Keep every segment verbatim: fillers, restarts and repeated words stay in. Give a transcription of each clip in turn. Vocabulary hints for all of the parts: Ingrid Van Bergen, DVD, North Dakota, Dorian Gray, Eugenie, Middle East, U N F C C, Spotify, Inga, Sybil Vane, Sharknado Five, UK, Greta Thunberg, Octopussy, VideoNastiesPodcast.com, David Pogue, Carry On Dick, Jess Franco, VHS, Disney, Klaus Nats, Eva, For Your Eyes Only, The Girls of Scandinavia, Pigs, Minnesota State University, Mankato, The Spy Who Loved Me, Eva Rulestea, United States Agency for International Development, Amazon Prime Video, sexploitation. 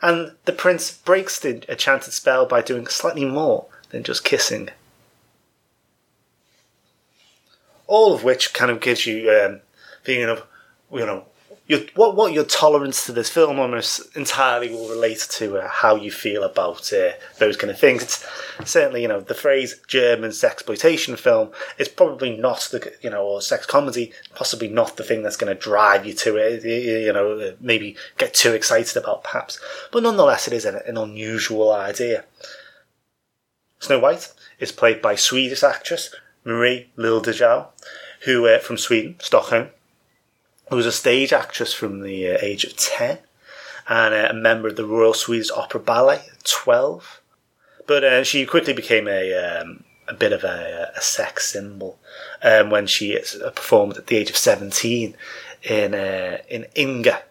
And the prince breaks the enchanted spell by doing slightly more than just kissing. All of which kind of gives you um, feeling of, you know, your, what what your tolerance to this film almost entirely will relate to uh, how you feel about uh, those kind of things. It's certainly, you know, the phrase German sexploitation film is probably not the, you know, or sex comedy, possibly not the thing that's going to drive you to it, you know, maybe get too excited about perhaps. But nonetheless, it is an, an unusual idea. Snow White is played by Swedish actress Marie Liljedahl, who uh, from Sweden, Stockholm, who was a stage actress from the uh, age of ten and uh, a member of the Royal Swedish Opera Ballet at twelve. But uh, she quickly became a um, a bit of a, a sex symbol um, when she uh, performed at the age of seventeen in uh, in Inga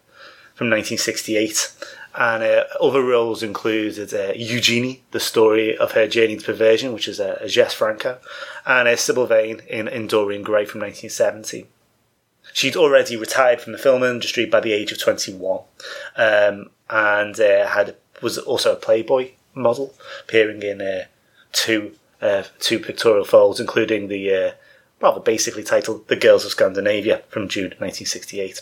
from nineteen sixty-eight. And uh, other roles included uh, Eugenie, the story of her journey to perversion, which is uh, Jess Franco, and uh, Sybil Vane in, in Dorian Gray from nineteen seventy. She'd already retired from the film industry by the age of twenty-one, um, and uh, had was also a Playboy model, appearing in uh, two uh, two pictorial folds, including the uh, rather basically titled The Girls of Scandinavia from June nineteen sixty-eight.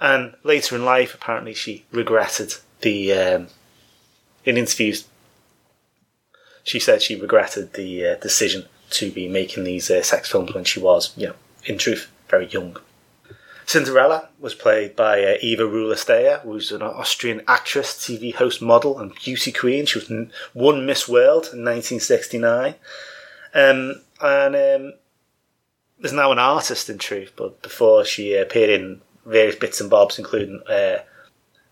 And later in life, apparently, she regretted the... Um, in interviews, she said she regretted the uh, decision to be making these uh, sex films when she was, you know, in truth, very young. Cinderella was played by uh, Eva Rulestea, who's an Austrian actress, T V host, model, and beauty queen. She was one Miss World in nineteen sixty-nine. Um, and um, is now an artist, in truth, but before she appeared in various bits and bobs, including uh,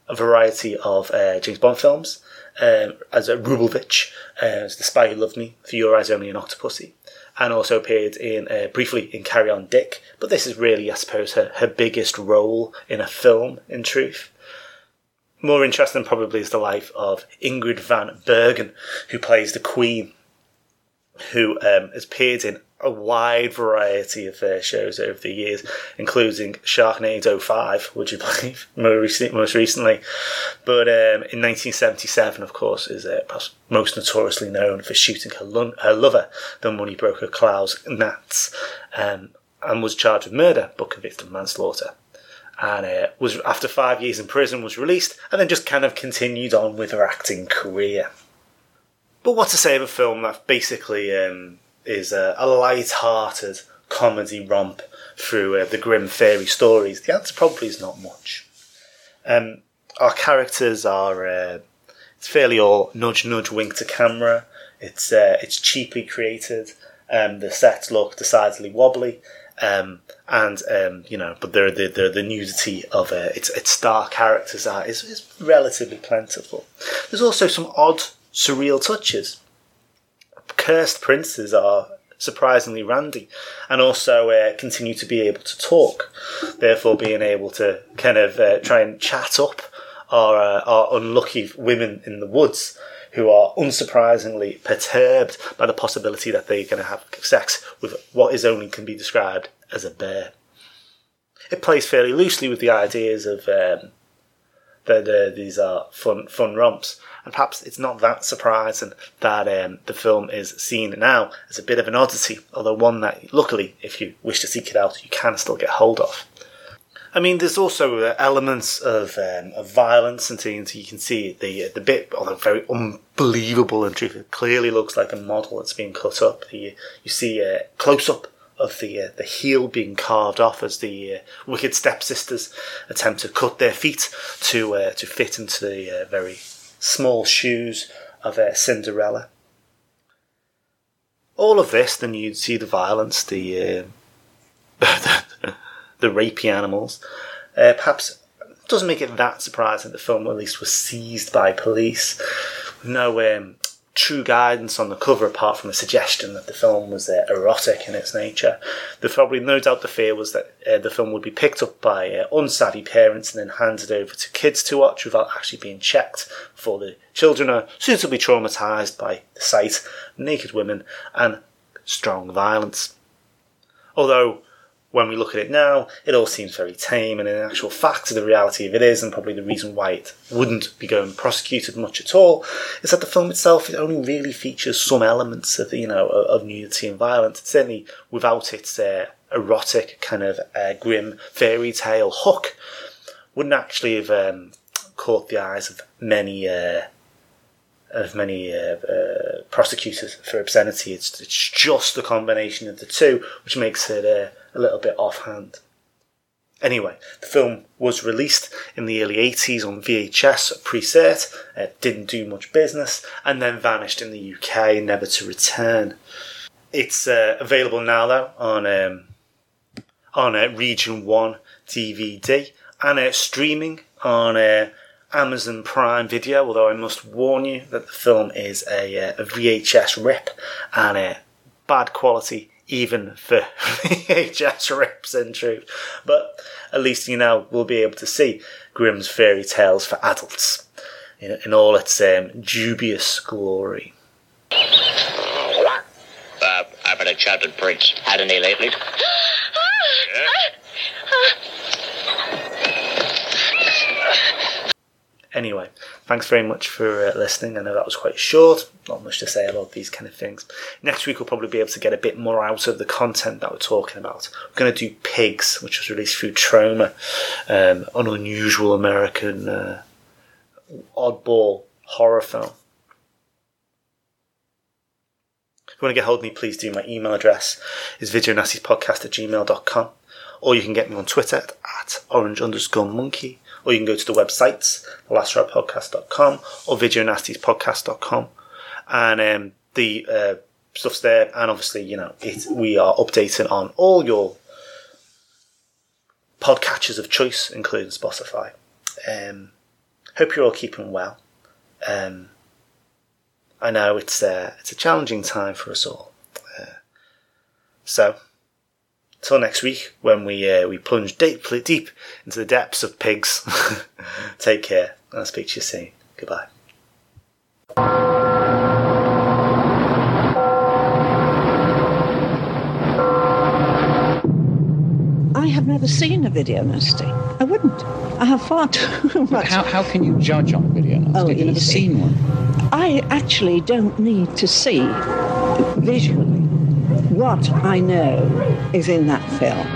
a variety of uh, James Bond films, um, as a Rubelvitch, uh, as The Spy Who Loved Me, For Your Eyes Only, and Octopussy, and also appeared in uh, briefly in Carry On Dick. But this is really, I suppose, her, her biggest role in a film, in truth. More interesting, probably, is the life of Ingrid Van Bergen, who plays the Queen, who um, has appeared in a wide variety of uh, shows over the years, including Sharknado Five, would you believe, most recently. But um, in nineteen seventy-seven, of course, is uh, perhaps most notoriously known for shooting her, lo- her lover, the money broker Klaus Nats, um, and was charged with murder but convicted of manslaughter. And uh, was after five years in prison was released, and then just kind of continued on with her acting career. But what to say of a film that basically... Um, is a, a light-hearted comedy romp through uh, the grim fairy stories? The answer probably is not much. Um, our characters are... Uh, it's fairly all nudge-nudge, wink to camera. It's uh, it's cheaply created. Um, the sets look decidedly wobbly. Um, and, um, you know, but the, the, the nudity of uh, its, its star characters are, is, is relatively plentiful. There's also some odd, surreal touches. Cursed princes are surprisingly randy and also uh, continue to be able to talk, therefore being able to kind of uh, try and chat up our, uh, our unlucky women in the woods, who are unsurprisingly perturbed by the possibility that they're going to have sex with what is only can be described as a bear. It plays fairly loosely with the ideas of um, that uh, these are fun, fun romps. And perhaps it's not that surprising that um, the film is seen now as a bit of an oddity, although one that, luckily, if you wish to seek it out, you can still get hold of. I mean, there's also uh, elements of, um, of violence, and so you can see the the bit, although very unbelievable and truthful, clearly looks like a model that's been cut up. The, you see a close-up of the uh, the heel being carved off as the uh, wicked stepsisters attempt to cut their feet to uh, to fit into the uh, very small shoes of uh, Cinderella. All of this, then you'd see the violence, the uh, the rapey animals. Uh, perhaps it doesn't make it that surprising that the film, at least, was seized by police. No um, true guidance on the cover, apart from a suggestion that the film was uh, erotic in its nature. There's probably no doubt the fear was that uh, the film would be picked up by uh, unsavvy parents and then handed over to kids to watch without actually being checked before the children are suitably traumatised by the sight of naked women and strong violence. Although, when we look at it now, it all seems very tame, and in actual fact, the reality of it is, and probably the reason why it wouldn't be going prosecuted much at all, is that the film itself, it only really features some elements of, you know, of nudity and violence. It's certainly without its uh, erotic kind of uh, grim fairy tale hook, wouldn't actually have um, caught the eyes of many uh, of many uh, uh, prosecutors for obscenity. It's, it's just the combination of the two which makes it Uh, a little bit offhand. Anyway, the film was released in the early eighties on V H S pre-cert, uh, didn't do much business, and then vanished in the U K, never to return. It's uh, available now, though, on um, on a uh, Region one D V D, and uh, streaming on uh, Amazon Prime Video, although I must warn you that the film is a, uh, a V H S rip, and uh, bad quality, even for V H S rips in truth. But at least you now will be able to see Grimm's Fairy Tales for Adults in, in all its um, dubious glory. What? Uh, I've been enchanted prince. Had any lately? Yeah. Anyway, thanks very much for uh, listening. I know that was quite short. Not much to say about these kind of things. Next week we'll probably be able to get a bit more out of the content that we're talking about. We're going to do Pigs, which was released through Troma, um, an unusual American uh, oddball horror film. If you want to get hold of me, please do. My email address is video nasties podcast at gmail dot com, or you can get me on Twitter at, at orange underscore monkey. Or you can go to the websites, the last road podcast dot com or video nasties podcast dot com. And um, the uh, stuff's there. And obviously, you know, it, we are updating on all your podcatchers of choice, including Spotify. Um, hope you're all keeping well. Um, I know it's, uh, it's a challenging time for us all. Uh, so... till next week, when we uh, we plunge deep, deep into the depths of Pigs. Take care, and I'll speak to you soon. Goodbye. I have never seen a video nasty. I wouldn't. I have far too much. How, how can you judge on a video nasty? Oh, You've easy. Never seen one. I actually don't need to see visually. What I know is in that film.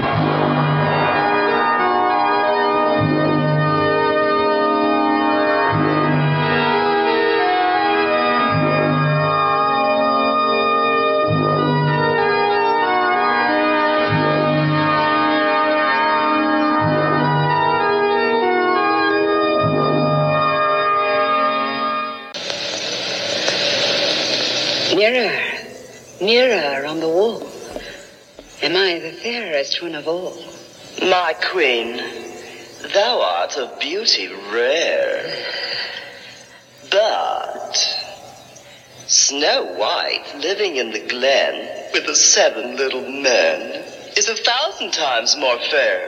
Nearer, nearer on the wall. Am I the fairest one of all? My queen, thou art of beauty rare. But Snow White, living in the glen with the seven little men, is a thousand times more fair.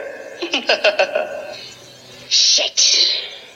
Shit!